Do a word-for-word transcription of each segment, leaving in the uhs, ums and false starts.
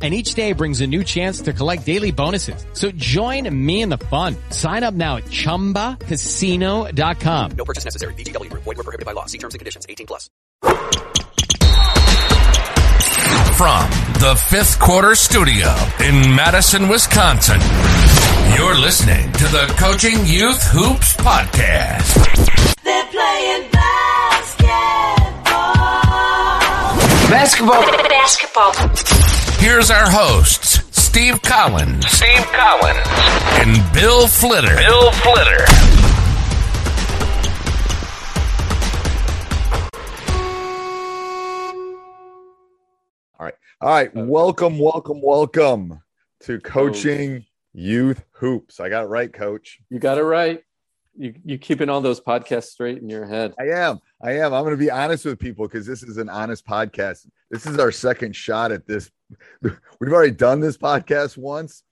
And each day brings a new chance to collect daily bonuses. So join me in the fun. Sign up now at chumba casino dot com. No purchase necessary. V G W Group. Void where prohibited by law. See terms and conditions. eighteen plus. From the Fifth Quarter Studio in Madison, Wisconsin, you're listening to the Coaching Youth Hoops Podcast. They're playing basketball. Basketball. Basketball. Here's our hosts, Steve Collins. Steve Collins. And Bill Flitter. Bill Flitter. All right. All right. Welcome, welcome, welcome to Coaching Youth Hoops. I got it right, Coach. You got it right. You you keeping all those podcasts straight in your head. I am. I am. I'm going to be honest with people because this is an honest podcast. This is our second shot at this. We've already done this podcast once,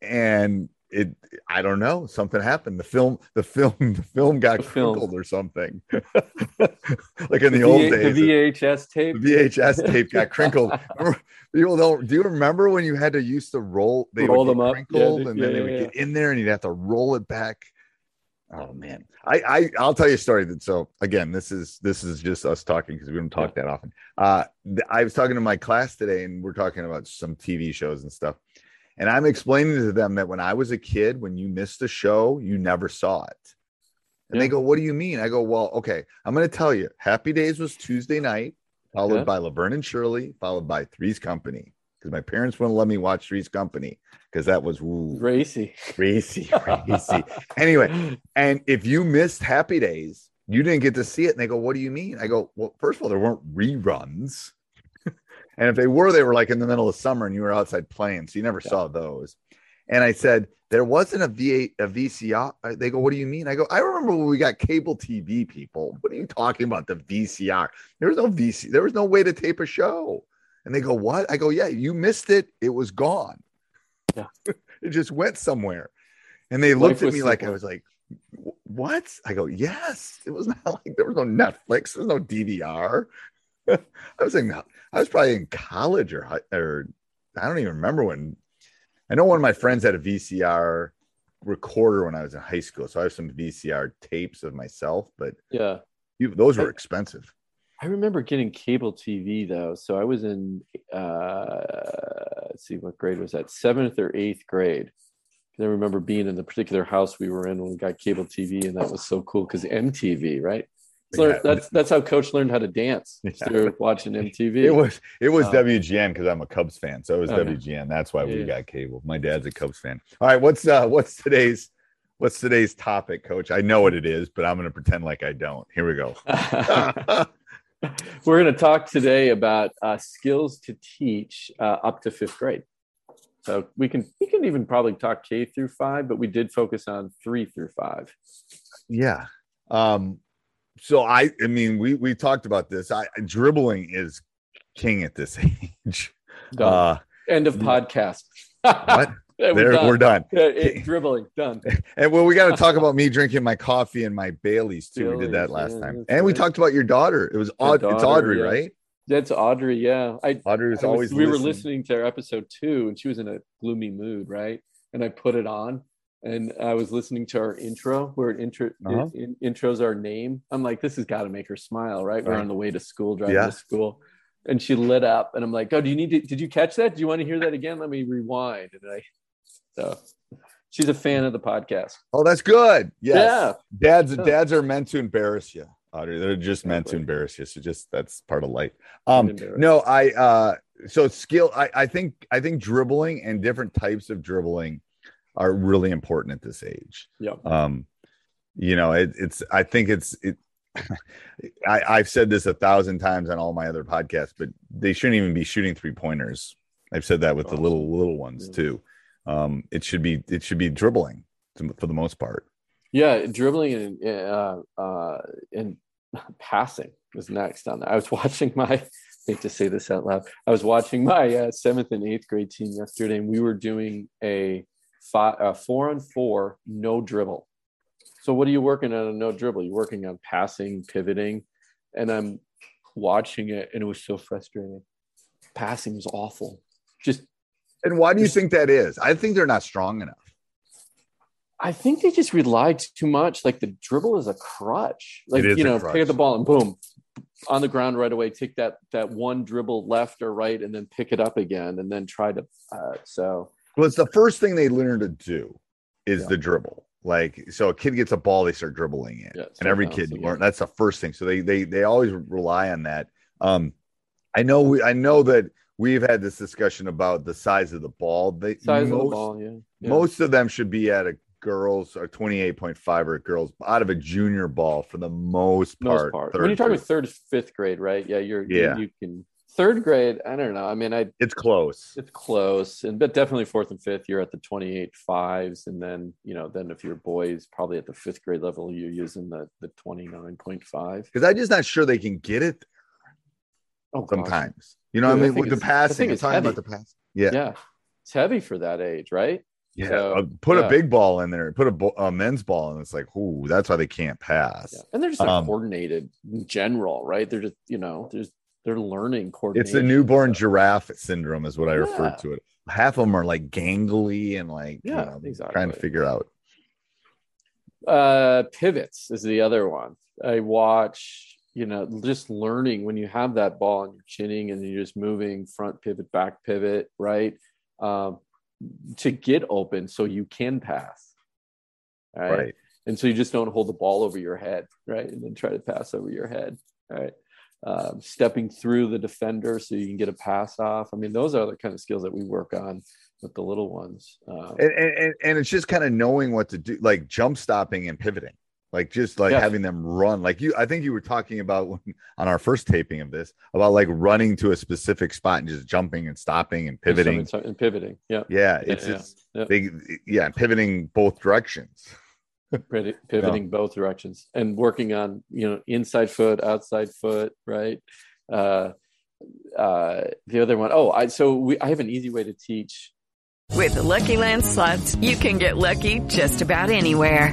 and it I don't know, something happened. The film, the film, the film got the crinkled film. Or something. Like in the, the old v- days. The V H S tape. The V H S tape got crinkled. Remember, people don't do you remember when you had to used to roll they roll would get them crinkled up? Yeah, and yeah, then yeah, they would yeah. get in there and you'd have to roll it back. Oh man, I, I I'll tell you a story. That so again, this is this is just us talking because we don't talk that often. Uh, th- I was talking to my class today, and we're talking about some T V shows and stuff. And I'm explaining to them that when I was a kid, when you missed a show, you never saw it. And yeah. They go, "What do you mean?" I go, "Well, okay, I'm going to tell you. Happy Days was Tuesday night, followed yeah. by Laverne and Shirley, followed by Three's Company." Because my parents wouldn't let me watch Three's Company because that was ooh, racy, racy, racy. Anyway, and if you missed Happy Days, you didn't get to see it. And they go, "What do you mean?" I go, "Well, first of all, there weren't reruns, and if they were, they were like in the middle of summer, and you were outside playing, so you never yeah. saw those." And I said, "There wasn't a V eight, a V C R." They go, "What do you mean?" I go, "I remember when we got cable T V, people. What are you talking about? The V C R? There was no V C. There was no way to tape a show." And they go, "What?" I go, "Yeah, you missed it. It was gone. Yeah, it just went somewhere." And they looked Life at me like simple. I was like, "What?" I go, "Yes, it was not like there was no Netflix. There was no D V R." I was in, I was probably in college or or I don't even remember when. I know one of my friends had a V C R recorder when I was in high school, so I have some V C R tapes of myself. But yeah, you, those were expensive. I remember getting cable T V though. So I was in, uh, let's see, what grade was that? Seventh or eighth grade. And I remember being in the particular house we were in when we got cable T V, and that was so cool because M T V, right? So yeah. That's that's how Coach learned how to dance yeah. through watching M T V. It was it was um, W G N because I'm a Cubs fan, so it was okay. W G N. That's why yeah. we got cable. My dad's a Cubs fan. All right, what's uh, what's today's? What's today's topic, Coach? I know what it is, but I'm going to pretend like I don't. Here we go. We're going to talk today about uh, skills to teach uh, up to fifth grade. So we can we can even probably talk K through five, but we did focus on three through five. Yeah. Um, so I I mean we we talked about this. I, dribbling is king at this age. Uh, End of podcast. What? We're there, done. We're done. It, dribbling, done. And well, we got to talk about me drinking my coffee and my Bailey's too. Bailey's, we did that last yeah, time, and right. we talked about your daughter. It was Aud- daughter, it's Audrey, yeah. right? That's Audrey. Yeah, I, Audrey was I always. Was, we were listening to our episode two, and she was in a gloomy mood, right? And I put it on, and I was listening to our intro, where it intro uh-huh. in, in, intros our name. I'm like, this has got to make her smile, right? We're right. on the way to school, driving yeah. to school. And she lit up, and I'm like, "Oh, do you need to? Did you catch that? Do you want to hear that again? Let me rewind." And I, so she's a fan of the podcast. Oh, that's good. Yes. Yeah, dads, dads are meant to embarrass you, Audrey. They're just meant to embarrass you. So just that's part of life. Um, no, I. Uh, so skill. I, I think. I think dribbling and different types of dribbling are really important at this age. Yeah. Um, you know, it, it's. I think it's. It, I, I've said this a thousand times on all my other podcasts, but they shouldn't even be shooting three pointers. I've said that with awesome. the little little ones yeah. too. Um, it should be it should be dribbling for the most part. Yeah, dribbling and uh, uh, and passing was next on that. I was watching my I hate to say this out loud. I was watching my uh, seventh and eighth grade team yesterday, and we were doing a, five, a four on four no dribble. So what are you working on a no dribble? You're working on passing, pivoting, and I'm watching it, and it was so frustrating. Passing was awful. Just and why do you just, think that is? I think they're not strong enough. I think they just relied too much. Like the dribble is a crutch. Like you know, pick up the ball and boom, on the ground right away. Take that that one dribble left or right, and then pick it up again, and then try to. Uh, so well, it's the first thing they learn to do is yeah. the dribble. Like, so a kid gets a ball, they start dribbling it, yeah, and every kid learn, that's the first thing. So they, they, they always rely on that. Um, I know, we, I know that we've had this discussion about the size of the ball. They, size most, of the ball, yeah. yeah. Most of them should be at a girls or twenty-eight point five or a girls out of a junior ball for the most part. Most part. When you're talking about third, fifth grade, right? Yeah. You're, yeah. you, you can third grade. I don't know. I mean, I, it's close, it's close. And, but definitely fourth and fifth, you're at the twenty-eight fives. And then, you know, then if your boys probably at the fifth grade level, you're using the, the twenty-nine point five. Cause I'm just not sure they can get it there. Oh, sometimes, gosh. You know what I mean? With the passing, it's talking heavy. About the pass. Yeah. Yeah. It's heavy for that age, right? Yeah. So, put yeah. a big ball in there, put a, bo- a men's ball, and it's like, ooh, that's why they can't pass. Yeah. And they're just um, coordinated in general, right? They're just, you know, there's, They're learning coordination. It's the newborn giraffe syndrome is what I yeah. refer to it. Half of them are like gangly and like yeah, you know, exactly. trying to figure out. Uh, pivots is the other one. I watch, you know, just learning when you have that ball and you're chinning and you're just moving front pivot, back pivot, right? Um, to get open so you can pass. Right? right. And so you just don't hold the ball over your head, right? And then try to pass over your head. All right. Uh, stepping through the defender so you can get a pass off. I mean, those are the kind of skills that we work on with the little ones. Um, and, and and it's just kind of knowing what to do, like jump stopping and pivoting, like just like yeah. having them run. Like you, I think you were talking about when, on our first taping of this about like running to a specific spot and just jumping and stopping and pivoting and, and pivoting. Yeah, yeah, it's yeah, just yeah. They, yeah, pivoting both directions. Pivoting yeah. both directions and working on, you know, inside foot, outside foot, right? Uh, uh, the other one, oh, I so we, I have an easy way to teach. With the Lucky Land Slots, you can get lucky just about anywhere.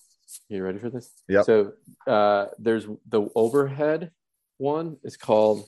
You ready for this? Yeah. So uh, there's the overhead one is called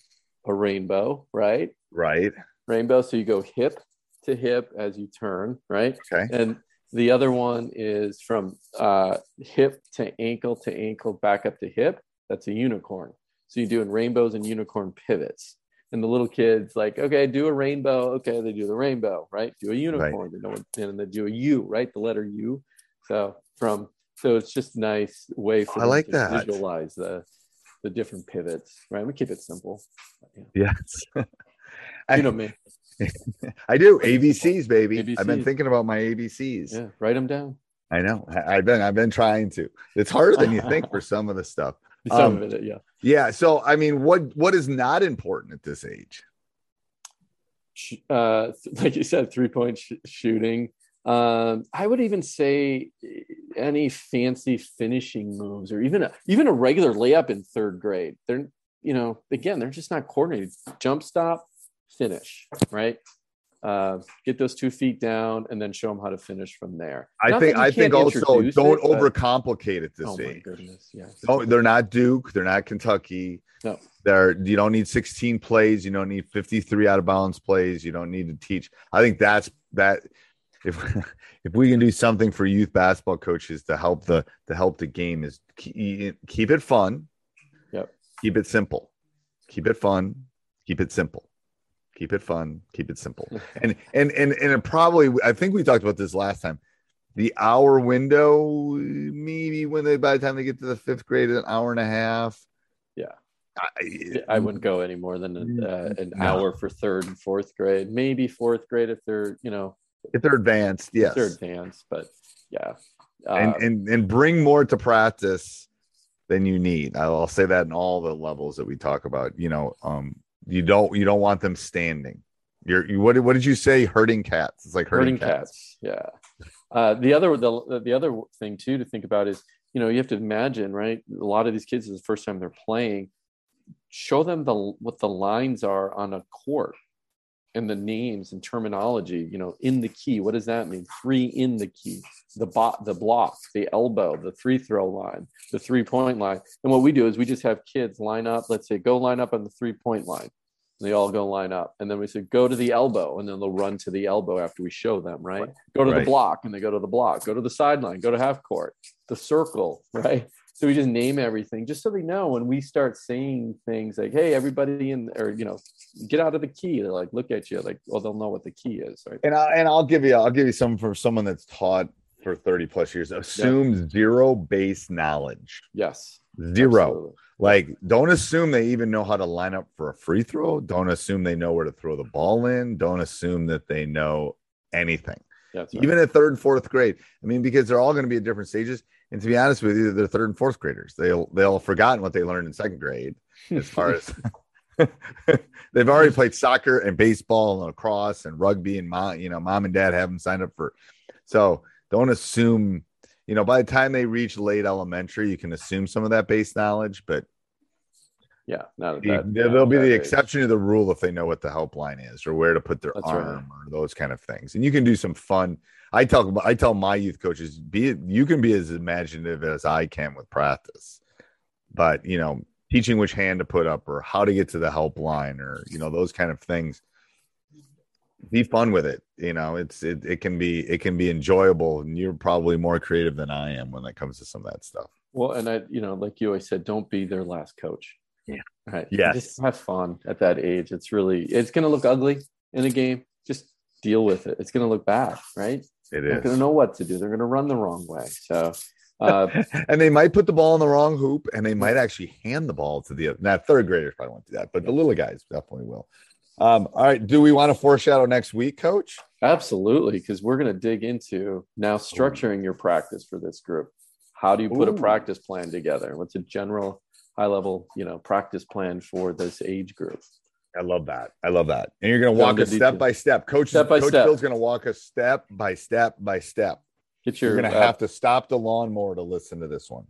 a rainbow, right? Right. Rainbow. So you go hip to hip as you turn, right? Okay. And the other one is from uh, hip to ankle to ankle back up to hip. That's a unicorn. So you're doing rainbows and unicorn pivots. And the little kids like, okay, do a rainbow. Okay, they do the rainbow, right? Do a unicorn. Right. They know what, and they do a U, right? The letter U. So from... So it's just a nice way for I like to that. visualize the the different pivots, right? We keep it simple. Yeah. Yes. I, you know me. I do. A B Cs, baby. A B Cs. I've been thinking about my A B Cs. Yeah, write them down. I know. I, I've been. I've been trying to. It's harder than you think for some of the stuff. Some um, of it, yeah. Yeah. So, I mean, what what is not important at this age? Uh, like you said, three point sh- shooting. Um, I would even say any fancy finishing moves, or even a, even a regular layup in third grade. They're, you know, again, they're just not coordinated. Jump, stop, finish, right? Uh, get those two feet down and then show them how to finish from there. I not think I think also don't it, overcomplicate it this oh age. My goodness, yeah. Oh, they're not Duke. They're not Kentucky. No. They're, you don't need sixteen plays. You don't need fifty-three out of bounds plays. You don't need to teach. I think that's that. If if we can do something for youth basketball coaches to help the to help the game is keep, keep it fun. Yep. Keep it simple. Keep it fun. Keep it simple. Keep it fun. Keep it simple. And, and, and, and it probably, I think we talked about this last time, the hour window, maybe when they, by the time they get to the fifth grade, an hour and a half. Yeah. I, I wouldn't go any more than an, uh, an no. hour for third and fourth grade, maybe fourth grade if they're, you know, if they're advanced. Yes. If they're advanced, but yeah. Um, and, and, and bring more to practice than you need. I'll say that in all the levels that we talk about, you know, um, You don't. You don't want them standing. You're. You, what, what did you say? Herding cats. It's like herding, herding cats. cats. Yeah. Uh, the other. The the other thing too to think about is, you know, you have to imagine, right? A lot of these kids is the first time they're playing. Show them the what the lines are on a court, and the names and terminology. You know, in the key. What does that mean? Three in the key. The bot. The block. The elbow. The free throw line. The three point line. And what we do is we just have kids line up. Let's say go line up on the three point line. They all go line up, and then we say go to the elbow, and then they'll run to the elbow after we show them, right? Go to right. the block, and they go to the block. Go to the sideline, go to half court, the circle, right? So we just name everything, just so they know when we start saying things like, "Hey, everybody in," or you know, "Get out of the key." They're like, "Look at you," like, well, they'll know what the key is, right? And I, and I'll give you, I'll give you some for someone that's taught for thirty plus years. Assume yeah. zero base knowledge. Yes. Zero. Absolutely. Like, don't assume they even know how to line up for a free throw. Don't assume they know where to throw the ball in. Don't assume that they know anything. That's right. Even at third and fourth grade. I mean, because they're all going to be at different stages. And to be honest with you, they're third and fourth graders. They'll they'll have forgotten what they learned in second grade. As far as they've already played soccer and baseball and lacrosse and rugby, and mom, you know, mom and dad have them signed up for. So don't assume. You know, by the time they reach late elementary, you can assume some of that base knowledge, but yeah, not that, there'll be the exception to the rule if they know what the helpline is or where to put their arm or those kind of things. And you can do some fun. I talk about, I tell my youth coaches, be you can be as imaginative as I can with practice, but you know, teaching which hand to put up or how to get to the helpline or you know those kind of things. Be fun with it. You know, it's, it, it can be, it can be enjoyable, and you're probably more creative than I am when it comes to some of that stuff. Well, and I, you know, like you always said, don't be their last coach. Yeah. Right. Yeah. Just have fun at that age. It's really, it's going to look ugly in a game. Just deal with it. It's going to look bad, right? It is. They're going to know what to do. They're going to run the wrong way. So, uh, and they might put the ball in the wrong hoop, and they might actually hand the ball to the, now third graders probably won't do that, but the little guys definitely will. Um, all right. Do we want to foreshadow next week, Coach? Absolutely, because we're going to dig into now structuring your practice for this group. How do you put Ooh. a practice plan together? What's a general high-level, you know, practice plan for this age group? I love that. I love that. And you're going to walk us step by step. Coach, step by Coach step. Bill's going to walk us step by step by step. Get your, you're going to uh, have to stop the lawnmower to listen to this one.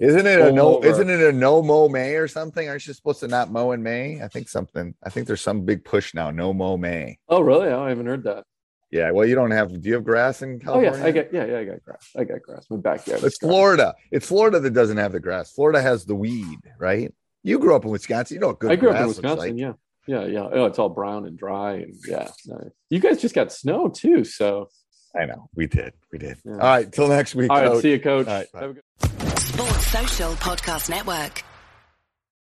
Isn't it a no? Over. Isn't it a no mow May or something? Aren't you supposed to not mow in May? I think something. I think there's some big push now. No mow May. Oh really? I haven't heard that. Yeah. Well, you don't have. Do you have grass in California? Oh yeah, I got. Yeah, yeah, I got grass. I got grass. My backyard. It's Florida. It's Florida that doesn't have the grass. Florida has the weed, right? You grew up in Wisconsin. You know what good. I grew grass up in Wisconsin. Like. Yeah, yeah, yeah. Oh, it's all brown and dry, and yeah. Nice. You guys just got snow too, so. I know. We did. We did. Yeah. All right. Till next week. All right. Coach. See you, Coach. All right. Bye. Have a good. Sports Social Podcast Network.